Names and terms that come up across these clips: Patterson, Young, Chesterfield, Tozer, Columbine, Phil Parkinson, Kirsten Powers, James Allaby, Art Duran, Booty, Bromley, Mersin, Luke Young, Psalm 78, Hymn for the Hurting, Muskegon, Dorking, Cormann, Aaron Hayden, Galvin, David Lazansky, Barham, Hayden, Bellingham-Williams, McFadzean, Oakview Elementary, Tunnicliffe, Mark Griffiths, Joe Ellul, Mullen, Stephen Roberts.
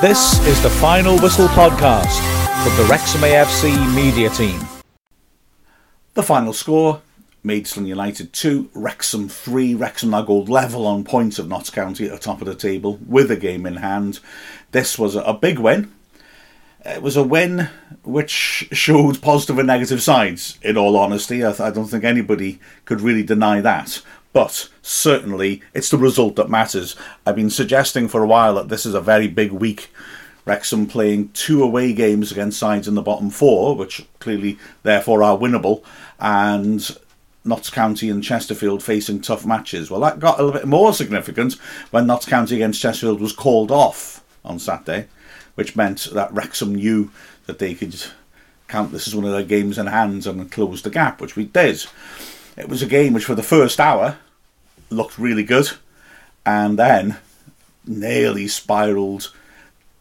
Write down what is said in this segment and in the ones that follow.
This is the Final Whistle podcast from the Wrexham AFC media team. The final score, Maidstone United 2, Wrexham 3. Wrexham now go level on points of Notts County at the top of the table with a game in hand. This was a big win. It was a win which showed positive and negative sides, in all honesty. I don't think anybody could really deny that. But certainly it's the result that matters. I've been suggesting for a while that this is a very big week. Wrexham playing two away games against sides in the bottom four, which clearly therefore are winnable, and Notts County and Chesterfield facing tough matches. Well, that got a little bit more significant when Notts County against Chesterfield was called off on Saturday, which meant that Wrexham knew that they could count this as one of their games in hand and close the gap, which we did. It was a game which for the first hour looked really good and then nearly spiralled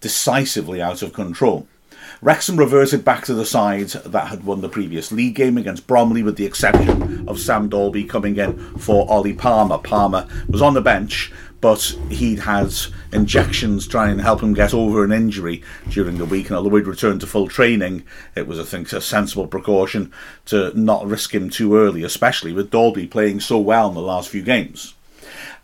decisively out of control. Wrexham reverted back to the side that had won the previous league game against Bromley, with the exception of Sam Dalby coming in for Ollie Palmer. Palmer was on the bench, but he'd had injections trying to help him get over an injury during the week, and although he'd returned to full training, it was, I think, a sensible precaution to not risk him too early, especially with Dalby playing so well in the last few games.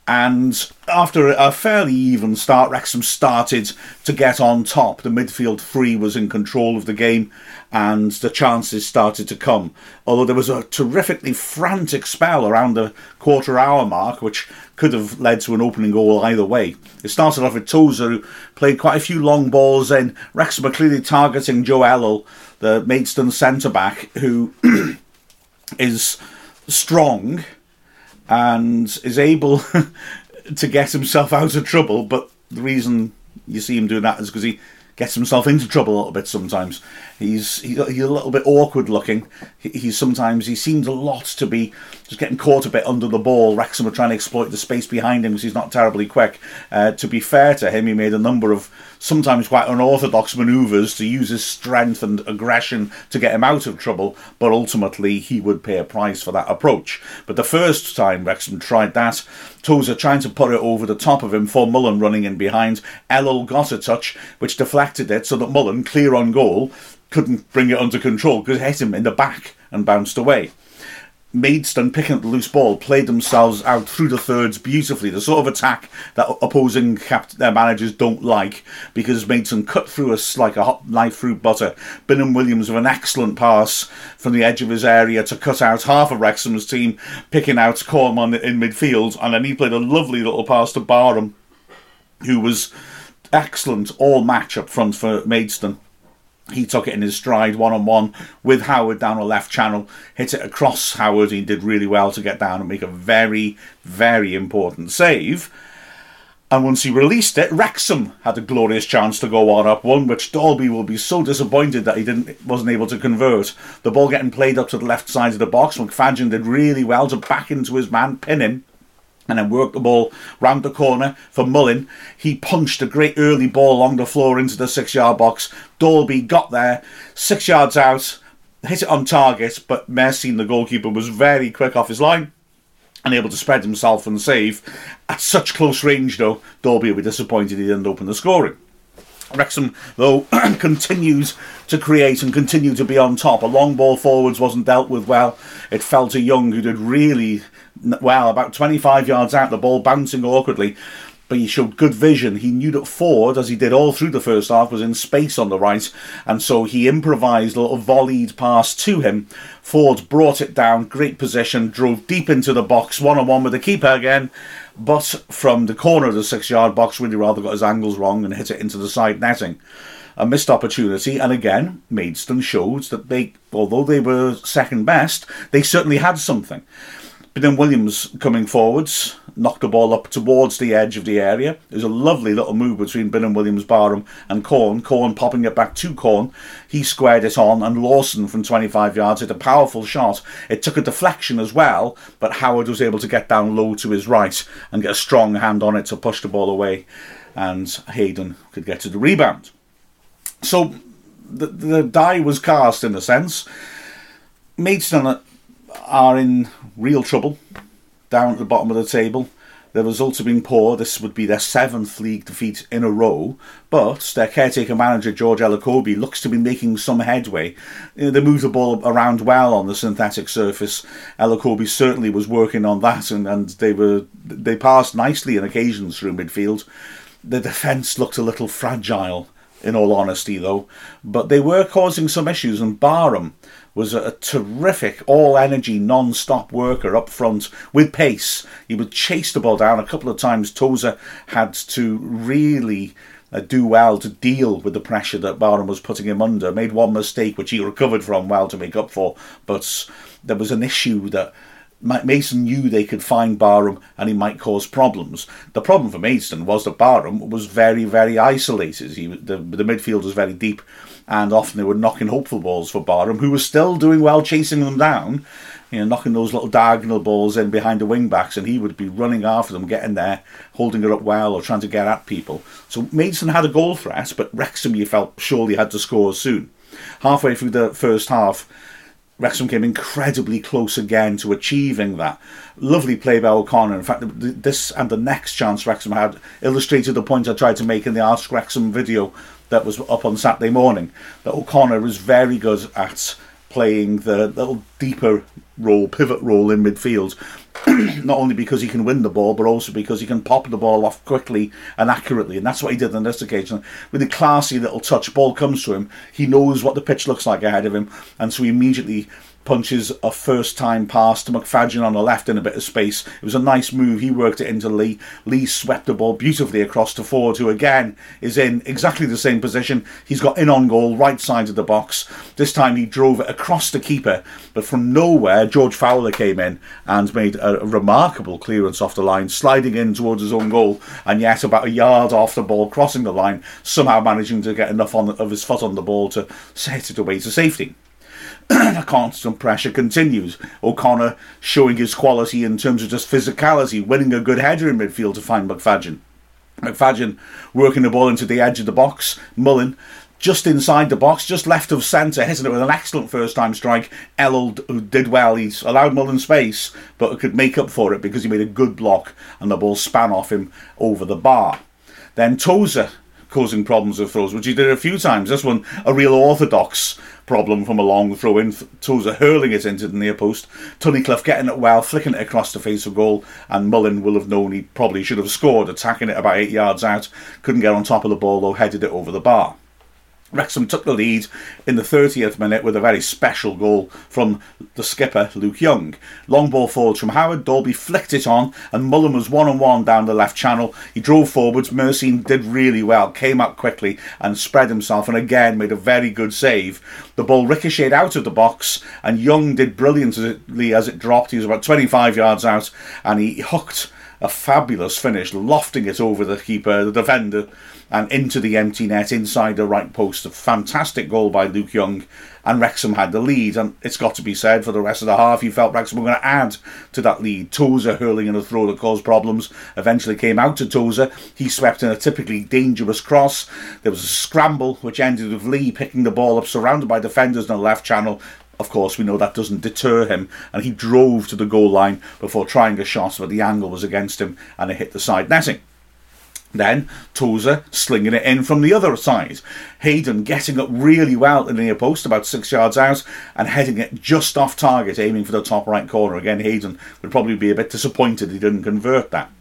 And after a fairly even start, Wrexham started to get on top. The midfield three was in control of the game and the chances started to come. Although there was a terrifically frantic spell around the quarter hour mark, which could have led to an opening goal either way. It started off with Tozer, who played quite a few long balls in. Wrexham are clearly targeting Joe Ellul, the Maidstone centre-back, who is strong and is able to get himself out of trouble, but the reason you see him doing that is because he gets himself into trouble a little bit sometimes. He's a little bit awkward looking. He seemed a lot to be just getting caught a bit under the ball. Wrexham were trying to exploit the space behind him because he's not terribly quick. To be fair to him, he made a number of sometimes quite unorthodox manoeuvres to use his strength and aggression to get him out of trouble, but ultimately he would pay a price for that approach. But the first time Wrexham tried that, Tozer trying to put it over the top of him for Mullen running in behind. Ellul got a touch which deflected it so that Mullen, clear on goal, couldn't bring it under control because it hit him in the back and bounced away. Maidstone, picking up the loose ball, played themselves out through the thirds beautifully. The sort of attack that opposing their managers don't like, because Maidstone cut through us like a hot knife through butter. Bellingham-Williams with an excellent pass from the edge of his area to cut out half of Wrexham's team, picking out Cormann in midfield, and then he played a lovely little pass to Barham, who was excellent all match up front for Maidstone. He took it in his stride, one-on-one with Howard down a left channel, hit it across Howard. He did really well to get down and make a very, very important save. And once he released it, Wrexham had a glorious chance to go on up one, which Dalby will be so disappointed that he wasn't able to convert. The ball getting played up to the left side of the box. McFadzean did really well to back into his man, pin him, and then worked the ball round the corner for Mullen. He punched a great early ball along the floor into the 6-yard box. Dalby got there, 6 yards out, hit it on target, but Mersin, the goalkeeper, was very quick off his line and able to spread himself and save. At such close range, though, Dalby will be disappointed he didn't open the scoring. Wrexham, though, continues to create and continue to be on top. A long ball forwards wasn't dealt with well. It fell to Young, who did really well, about 25 yards out, the ball bouncing awkwardly, but he showed good vision. He knew that Ford, as he did all through the first half, was in space on the right, and so he improvised a little volleyed pass to him. Ford brought it down, great position, drove deep into the box, one-on-one with the keeper again, but from the corner of the 6-yard box, really rather got his angles wrong and hit it into the side netting. A missed opportunity, and again, Maidstone showed that they, although they were second best, they certainly had something. But then Williams, coming forwards, knocked the ball up towards the edge of the area. There's a lovely little move between Bellingham-Williams, Barham and Corn. Corn popping it back to Corn. He squared it on, and Lawson from 25 yards hit a powerful shot. It took a deflection as well, but Howard was able to get down low to his right and get a strong hand on it to push the ball away, and Hayden could get to the rebound. So the die was cast, in a sense. Maidstone are in real trouble down at the bottom of the table. The results have been poor. This would be their 7th league defeat in a row. But their caretaker manager, George Elokobi, looks to be making some headway. They move the ball around well on the synthetic surface. Elokobi certainly was working on that, and they passed nicely on occasions through midfield. The defence looked a little fragile, in all honesty, though. But they were causing some issues, and Barham was a terrific, all-energy, non-stop worker up front with pace. He would chase the ball down a couple of times. Tozer had to really do well to deal with the pressure that Barham was putting him under. Made one mistake, which he recovered from well to make up for. But there was an issue that Mason knew they could find Barham and he might cause problems. The problem for Mason was that Barham was very, very isolated. The midfield was very deep, and often they were knocking hopeful balls for Barham, who was still doing well chasing them down, knocking those little diagonal balls in behind the wing-backs, and he would be running after them, getting there, holding it up well or trying to get at people. So Maidstone had a goal threat, but Wrexham, you felt, surely had to score soon. Halfway through the first half, Wrexham came incredibly close again to achieving that. Lovely play by O'Connor. In fact, this and the next chance Wrexham had illustrated the point I tried to make in the Ask Wrexham video that was up on Saturday morning, that O'Connor was very good at playing the little deeper role, pivot role in midfield, not only because he can win the ball, but also because he can pop the ball off quickly and accurately, and that's what he did on this occasion. With a classy little touch, ball comes to him, he knows what the pitch looks like ahead of him, and so he immediately punches a first-time pass to McFadzean on the left in a bit of space. It was a nice move. He worked it into Lee. Lee swept the ball beautifully across to Ford, who again is in exactly the same position. He's got in on goal, right side of the box. This time he drove it across the keeper, but from nowhere, George Fowler came in and made a remarkable clearance off the line, sliding in towards his own goal, and yet about a yard off the ball, crossing the line, somehow managing to get enough of his foot on the ball to set it away to safety. The constant pressure continues. O'Connor showing his quality in terms of just physicality, winning a good header in midfield to find McFadzean. McFadzean working the ball into the edge of the box. Mullen just inside the box, just left of centre, hitting it with an excellent first-time strike. Ellul, who did well, he allowed Mullen space, but could make up for it because he made a good block and the ball span off him over the bar. Then Tozer causing problems with throws, which he did a few times. This one, a real orthodox problem from a long throw-in. Tozer hurling it into the near post. Tunnicliffe getting it well, flicking it across the face of goal, and Mullen will have known he probably should have scored, attacking it about 8 yards out. Couldn't get on top of the ball, though, headed it over the bar. Wrexham took the lead in the 30th minute with a very special goal from the skipper, Luke Young. Long ball forwards from Howard. Dalby flicked it on, and Mullen was one-on-one down the left channel. He drove forwards. Mersin did really well, came up quickly and spread himself, and again made a very good save. The ball ricocheted out of the box, and Young did brilliantly as it dropped. He was about 25 yards out, and he hooked a fabulous finish, lofting it over the keeper, the defender, and into the empty net inside the right post. A fantastic goal by Luke Young, and Wrexham had the lead. And it's got to be said, for the rest of the half, you felt Wrexham were going to add to that lead. Tozer hurling in a throw that caused problems, eventually came out to Tozer. He swept in a typically dangerous cross. There was a scramble, which ended with Lee picking the ball up, surrounded by defenders in the left channel. Of course, we know that doesn't deter him, and he drove to the goal line before trying a shot, but the angle was against him and it hit the side netting. Then Tozer slinging it in from the other side. Hayden getting up really well in the near post, about 6 yards out, and heading it just off target, aiming for the top right corner. Again, Hayden would probably be a bit disappointed he didn't convert that.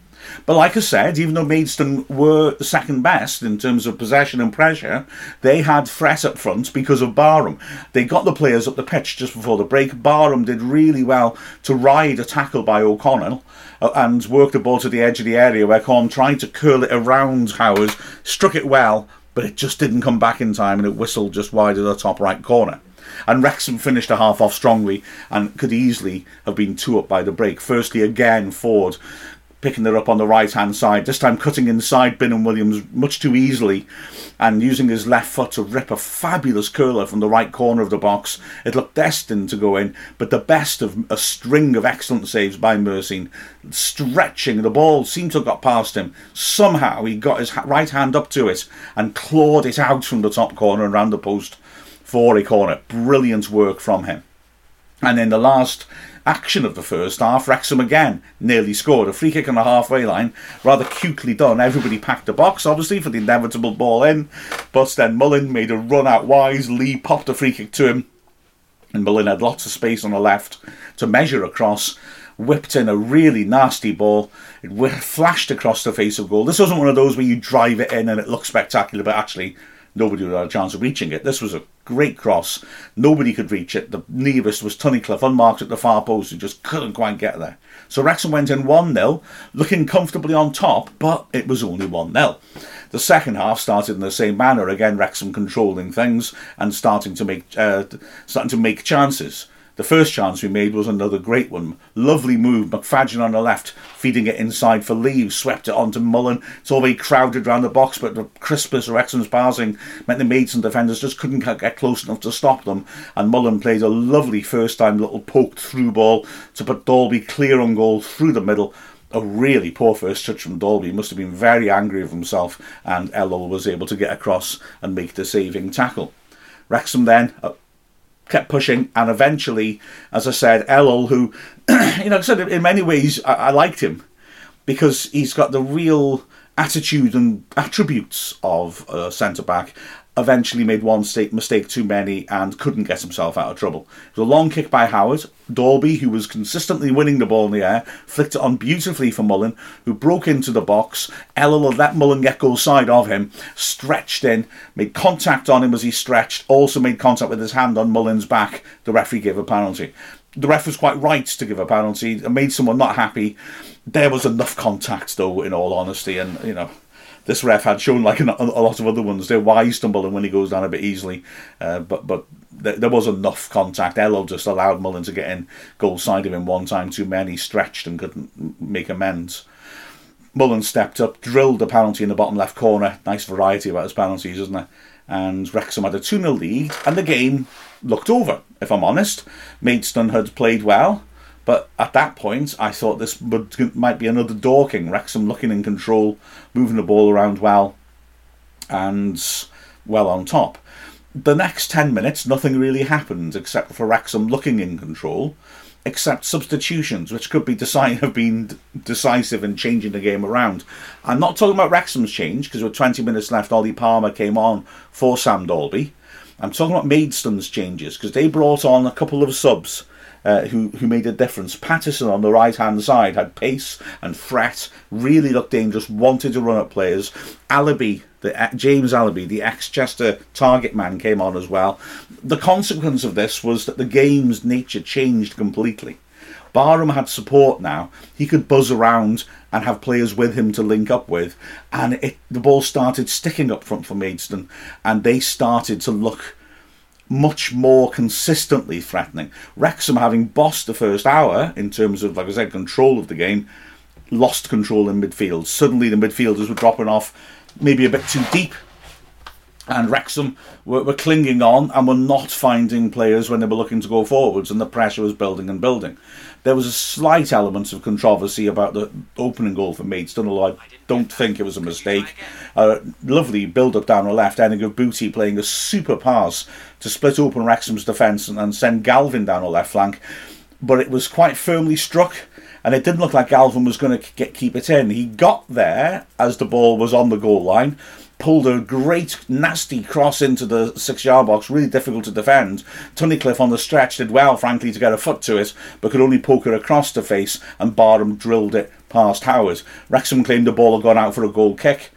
But like I said, even though Maidstone were second best in terms of possession and pressure, they had threat up front because of Barham. They got the players up the pitch just before the break. Barham did really well to ride a tackle by O'Connor and work the ball to the edge of the area where Cormann tried to curl it around Howard, struck it well, but it just didn't come back in time, and it whistled just wide of the top right corner. And Wrexham finished a half off strongly and could easily have been two up by the break. Firstly, again, Ford picking it up on the right-hand side, this time cutting inside Bellingham-Williams much too easily and using his left foot to rip a fabulous curler from the right corner of the box. It looked destined to go in, but the best of a string of excellent saves by Mersin. Stretching, the ball seemed to have got past him. Somehow he got his right hand up to it and clawed it out from the top corner and round the post for a corner. Brilliant work from him. And in the last action of the first half, Wrexham again nearly scored. A free kick on the halfway line, rather cutely done. Everybody packed the box, obviously, for the inevitable ball in. But then Mullen made a run out wise. Lee popped a free kick to him. And Mullen had lots of space on the left to measure across. Whipped in a really nasty ball. It flashed across the face of goal. This wasn't one of those where you drive it in and it looks spectacular, but actually nobody would have a chance of reaching it. This was a great cross. Nobody could reach it. The nearest was Tunnicliffe, unmarked at the far post, and just couldn't quite get there. So Wrexham went in 1-0, looking comfortably on top, but it was only 1-0. The second half started in the same manner. Again, Wrexham controlling things and starting to make chances. The first chance we made was another great one. Lovely move, McFadzean on the left, feeding it inside for Lee, who swept it onto Mullen. It's all very crowded round the box, but the crispness of Wrexham's passing meant the Maidstone defenders just couldn't get close enough to stop them. And Mullen played a lovely first-time little poked through ball to put Dalby clear on goal through the middle. A really poor first touch from Dalby. He must have been very angry with himself, and Ellul was able to get across and make the saving tackle. Wrexham then kept pushing, and eventually, as I said, Ellul, who, in many ways, I liked him because he's got the real attitude and attributes of a centre-back, eventually made one mistake too many and couldn't get himself out of trouble. It was a long kick by Howard. Dalby, who was consistently winning the ball in the air, flicked it on beautifully for Mullen, who broke into the box. Ellul let Mullen get go side of him, stretched in, made contact on him as he stretched, also made contact with his hand on Mullen's back. The referee gave a penalty. The ref was quite right to give a penalty. It made someone not happy. There was enough contact, though, in all honesty, and, this ref had shown, like a lot of other ones, they're wise to Mullen when he goes down a bit easily. But there was enough contact. Ellul just allowed Mullen to get in goal side of him one time too many, stretched and couldn't make amends. Mullen stepped up, drilled a penalty in the bottom left corner. Nice variety about his penalties, isn't there? And Wrexham had a 2-0 lead, and the game looked over, if I'm honest. Maidstone had played well. But at that point, I thought this might be another Dorking. Wrexham looking in control, moving the ball around well, and well on top. The next 10 minutes, nothing really happened except for Wrexham looking in control, except substitutions, which could be have been decisive in changing the game around. I'm not talking about Wrexham's change, because with 20 minutes left, Ollie Palmer came on for Sam Dalby. I'm talking about Maidstone's changes, because they brought on a couple of subs. Who made a difference. Patterson on the right-hand side had pace and threat, really looked dangerous, wanted to run at players. Allaby, James Allaby, the ex-Chester target man, came on as well. The consequence of this was that the game's nature changed completely. Barham had support now. He could buzz around and have players with him to link up with. And the ball started sticking up front for Maidstone, and they started to look much more consistently threatening. Wrexham, having bossed the first hour in terms of, like I said, control of the game, lost control in midfield. Suddenly the midfielders were dropping off, maybe a bit too deep, and Wrexham were clinging on and were not finding players when they were looking to go forwards, and the pressure was building and building. There was a slight element of controversy about the opening goal for Maidstone, although I don't think it was a mistake. Lovely build-up down the left, ending of Booty playing a super pass to split open Wrexham's defence and send Galvin down the left flank. But it was quite firmly struck, and it didn't look like Galvin was going to keep it in. He got there as the ball was on the goal line, pulled a great nasty cross into the 6-yard box, really difficult to defend. Tunnicliffe on the stretch did well, frankly, to get a foot to it, but could only poke it across the face, and Barham drilled it past Howard. Wrexham claimed the ball had gone out for a goal kick.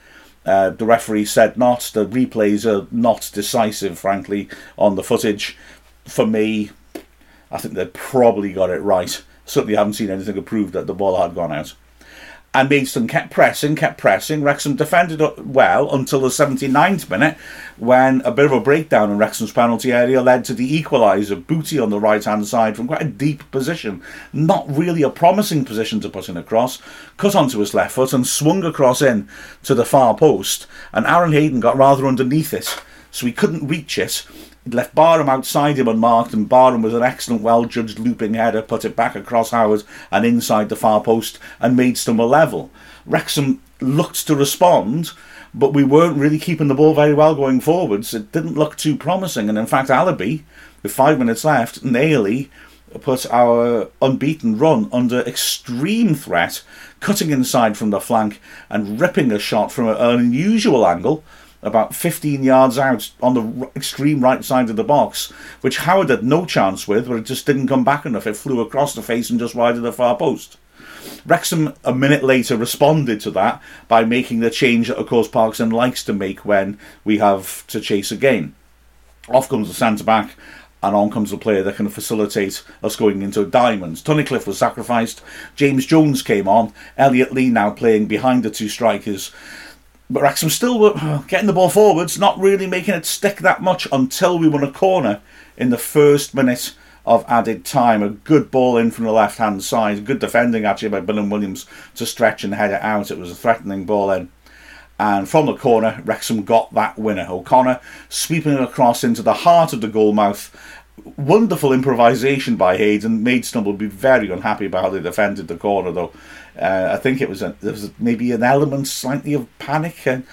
The referee said not. The replays are not decisive, frankly, on the footage. For me, I think they probably got it right. Certainly haven't seen anything to prove that the ball had gone out. And Maidstone kept pressing. Wrexham defended well until the 79th minute, when a bit of a breakdown in Wrexham's penalty area led to the equaliser. Booty on the right-hand side from quite a deep position. Not really a promising position to put in across. Cut onto his left foot and swung across in to the far post. And Aaron Hayden got rather underneath it, so he couldn't reach it. He'd left Barham outside him unmarked, and Barham with an excellent, well-judged looping header put it back across Howard and inside the far post, and Maidstone were level. Wrexham looked to respond, but we weren't really keeping the ball very well going forwards. It didn't look too promising, and in fact Allaby, with 5 minutes left, nearly put our unbeaten run under extreme threat, cutting inside from the flank and ripping a shot from an unusual angle, about 15 yards out on the extreme right side of the box, which Howard had no chance with, but it just didn't come back enough. It flew across the face and just wide of the far post. Wrexham, a minute later, responded to that by making the change that, of course, Parkinson likes to make when we have to chase a game. Off comes the centre-back, and on comes the player that can facilitate us going into diamonds. Tunnicliffe was sacrificed. James Jones came on. Elliot Lee now playing behind the two strikers. But Wrexham still were getting the ball forwards, not really making it stick that much until we won a corner in the first minute of added time. A good ball in from the left-hand side. Good defending, actually, by Bellingham-Williams to stretch and head it out. It was a threatening ball in. And from the corner, Wrexham got that winner. O'Connor sweeping it across into the heart of the goalmouth. Wonderful improvisation by Hayden. Maidstone will be very unhappy about how they defended the corner, though. I think it was maybe an element slightly of panic and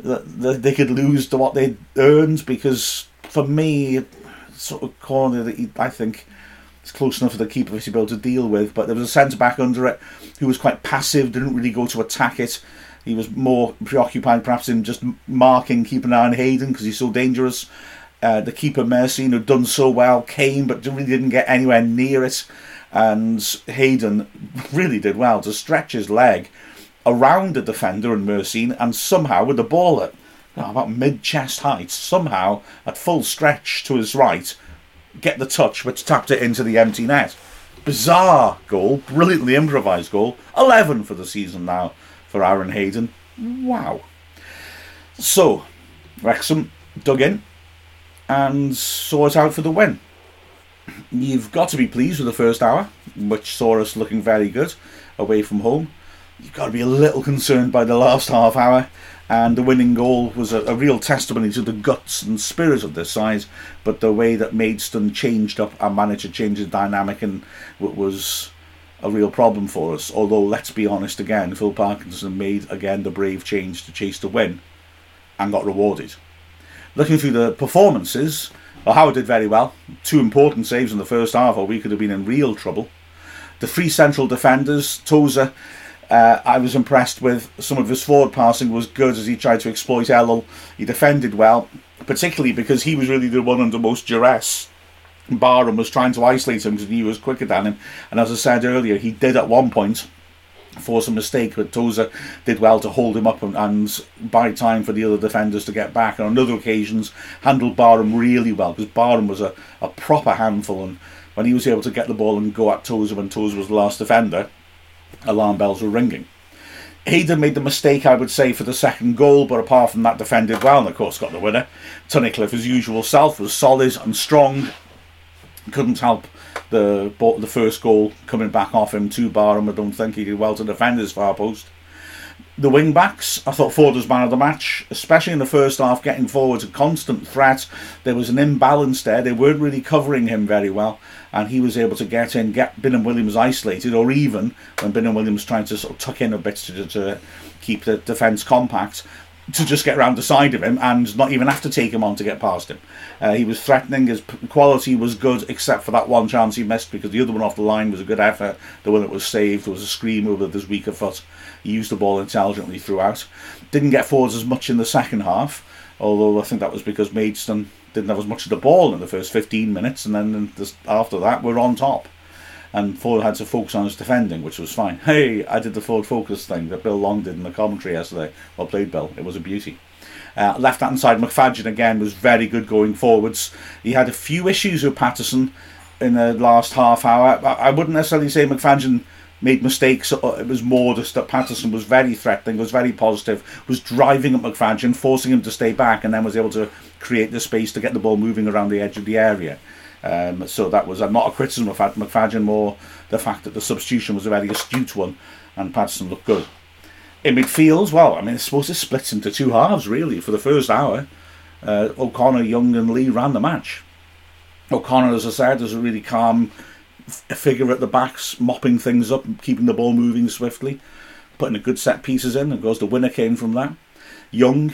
that they could lose to what they earned, because for me, sort of corner that I think it's close enough for the keeper to be able to deal with. But there was a centre-back under it who was quite passive, didn't really go to attack it. He was more preoccupied perhaps in just marking, keeping an eye on Hayden because he's so dangerous. The keeper, Mersin, who'd done so well, came but really didn't get anywhere near it. And Hayden really did well to stretch his leg around the defender and Mersin, and somehow with the ball at about mid-chest height, somehow at full stretch to his right, get the touch which tapped it into the empty net. Bizarre goal, brilliantly improvised goal. 11 for the season now for Aaron Hayden. Wow. So, Wrexham dug in and saw it out for the win. You've got to be pleased with the first hour, which saw us looking very good away from home. You've got to be a little concerned by the last half hour, and the winning goal was a real testimony to the guts and spirit of this side, but the way that Maidstone changed up and managed to change the dynamic and was a real problem for us. Although, let's be honest again, Phil Parkinson made again the brave change to chase the win and got rewarded. Looking through the performances, well, Howard did very well. 2 important saves in the first half, or we could have been in real trouble. The 3 central defenders, Tozer, I was impressed with. Some of his forward passing was good as he tried to exploit Ellul. He defended well, particularly because he was really the one under most duress. Barham was trying to isolate him because he was quicker than him. And as I said earlier, he did at one point force a mistake, but Tozer did well to hold him up and buy time for the other defenders to get back. And on other occasions, handled Barham really well, because Barham was a proper handful. And when he was able to get the ball and go at Tozer when Tozer was the last defender, alarm bells were ringing. Hayden made the mistake, I would say, for the second goal, but apart from that, defended well and, of course, got the winner. Tunnicliffe, his usual self, was solid and strong. Couldn't help the first goal coming back off him to Barham. I don't think he did well to defend his far post. The wing backs, I thought Ford was man of the match, especially in the first half, getting forwards a constant threat. There was an imbalance there. They weren't really covering him very well, and he was able to get in, get Bellingham-Williams isolated, or even when Bellingham-Williams tried to sort of tuck in a bit to keep the defence compact, to just get round the side of him and not even have to take him on to get past him. He was threatening. His quality was good, except for that one chance he missed, because the other one off the line was a good effort. The one that was saved was a screamer with his weaker foot. He used the ball intelligently throughout. Didn't get forwards as much in the second half, although I think that was because Maidstone didn't have as much of the ball in the first 15 minutes, and then after that we're on top. And Ford had to focus on his defending, which was fine. Hey, I did the Ford focus thing that Bill Long did in the commentary yesterday. Well played, Bill. It was a beauty. Left-hand side, McFadzean again was very good going forwards. He had a few issues with Patterson in the last half hour. I wouldn't necessarily say McFadzean made mistakes. It was more just that Patterson was very threatening, was very positive, was driving at McFadzean, forcing him to stay back, and then was able to create the space to get the ball moving around the edge of the area. So that was not a criticism of McFadzean, more the fact that the substitution was a very astute one and Patterson looked good. In midfield, well, I mean, I suppose it splits into 2 halves, really, for the first hour. O'Connor, Young and Lee ran the match. O'Connor, as I said, was a really calm figure at the backs, mopping things up, keeping the ball moving swiftly, putting a good set pieces in, and of course the winner came from that. Young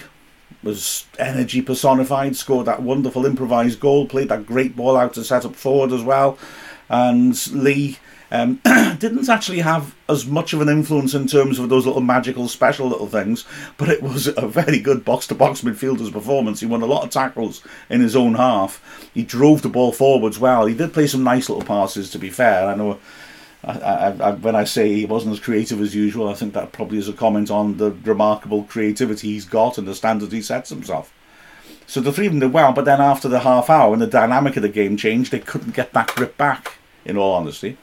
was energy personified, scored that wonderful improvised goal, played that great ball out to set up Ford as well, and Lee didn't actually have as much of an influence in terms of those little magical special little things, but it was a very good box-to-box midfielder's performance. He won a lot of tackles in his own half. He drove the ball forwards well. He did play some nice little passes, to be fair. I know when I say he wasn't as creative as usual, I think that probably is a comment on the remarkable creativity he's got and the standards he sets himself. So the three of them did well, but then after the half hour, when the dynamic of the game changed, they couldn't get that grip back, in all honesty.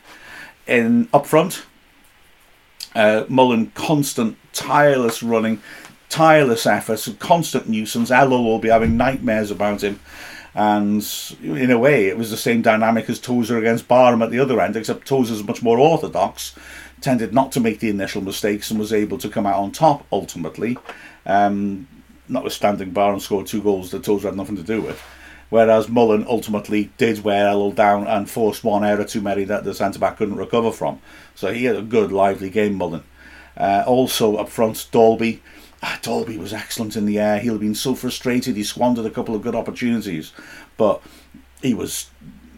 In up front, Mullen, constant, tireless running, tireless efforts, a constant nuisance. Ellul will be having nightmares about him. And in a way, it was the same dynamic as Tozer against Barham at the other end, except Tozer's much more orthodox, tended not to make the initial mistakes and was able to come out on top, ultimately. Notwithstanding, Barham scored two goals that Tozer had nothing to do with. Whereas Mullen ultimately did wear Ellul down and forced one error too many that the centre-back couldn't recover from. So he had a good, lively game, Mullen. Also up front, Dalby. Dalby was excellent in the air. He'd been so frustrated. He squandered a couple of good opportunities. But he was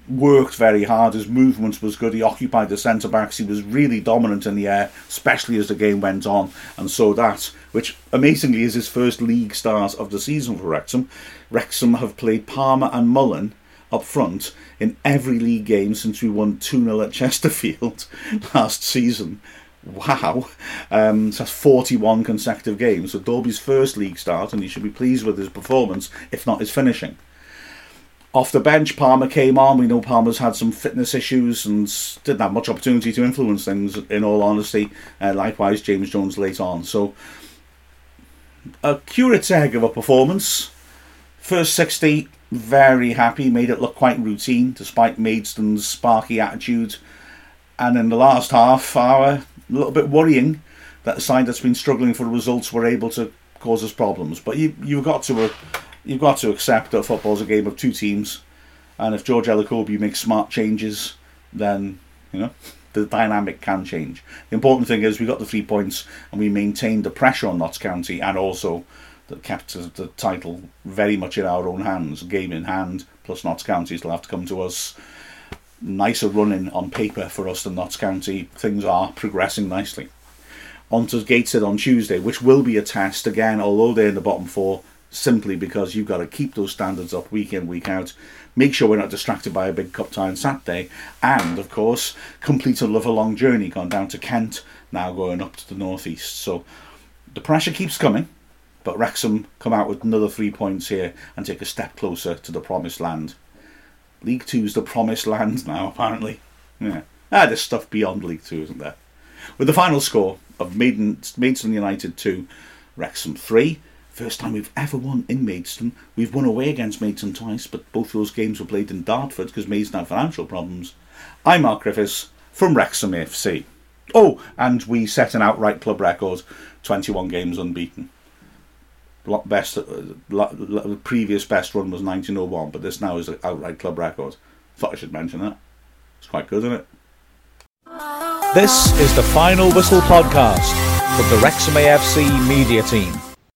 worked very hard. His movement was good. He occupied the centre-backs. He was really dominant in the air, especially as the game went on. And so that, which amazingly is his first league start of the season for Wrexham. Wrexham have played Palmer and Mullen up front in every league game since we won 2-0 at Chesterfield last season. Wow. So that's 41 consecutive games. So Dalby's first league start, and he should be pleased with his performance, if not his finishing. Off the bench, Palmer came on. We know Palmer's had some fitness issues and didn't have much opportunity to influence things, in all honesty. Likewise, James Jones late on. So a curate's egg of a performance. First 60, very happy, made it look quite routine despite Maidstone's sparky attitude. And in the last half hour, a little bit worrying that a side that's been struggling for results were able to cause us problems. But you've got to accept that football's a game of two teams, and if George Elokobi makes smart changes, then the dynamic can change. The important thing is we got the 3 points and we maintained the pressure on Notts County, and also that kept the title very much in our own hands. Game in hand, plus Notts County still have to come to us. Nicer running on paper for us than Notts County. Things are progressing nicely. On to Gateshead on Tuesday, which will be a test again, although they're in the bottom four, simply because you've got to keep those standards up week in, week out. Make sure we're not distracted by a big cup tie on Saturday. And, of course, complete another long journey, gone down to Kent, now going up to the northeast. So the pressure keeps coming. But Wrexham come out with another 3 points here and take a step closer to the promised land. League 2's the promised land now, apparently. Yeah. There's stuff beyond League 2, isn't there? With the final score of Maidstone United 2, Wrexham 3. First time we've ever won in Maidstone. We've won away against Maidstone twice, but both those games were played in Dartford because Maidstone had financial problems. I'm Mark Griffiths from Wrexham AFC. Oh, and we set an outright club record, 21 games unbeaten. Previous best run was 1901, but this now is an outright club record. Thought I should mention that. It's quite good, isn't it? This is the Final Whistle podcast from the Wrexham AFC media team.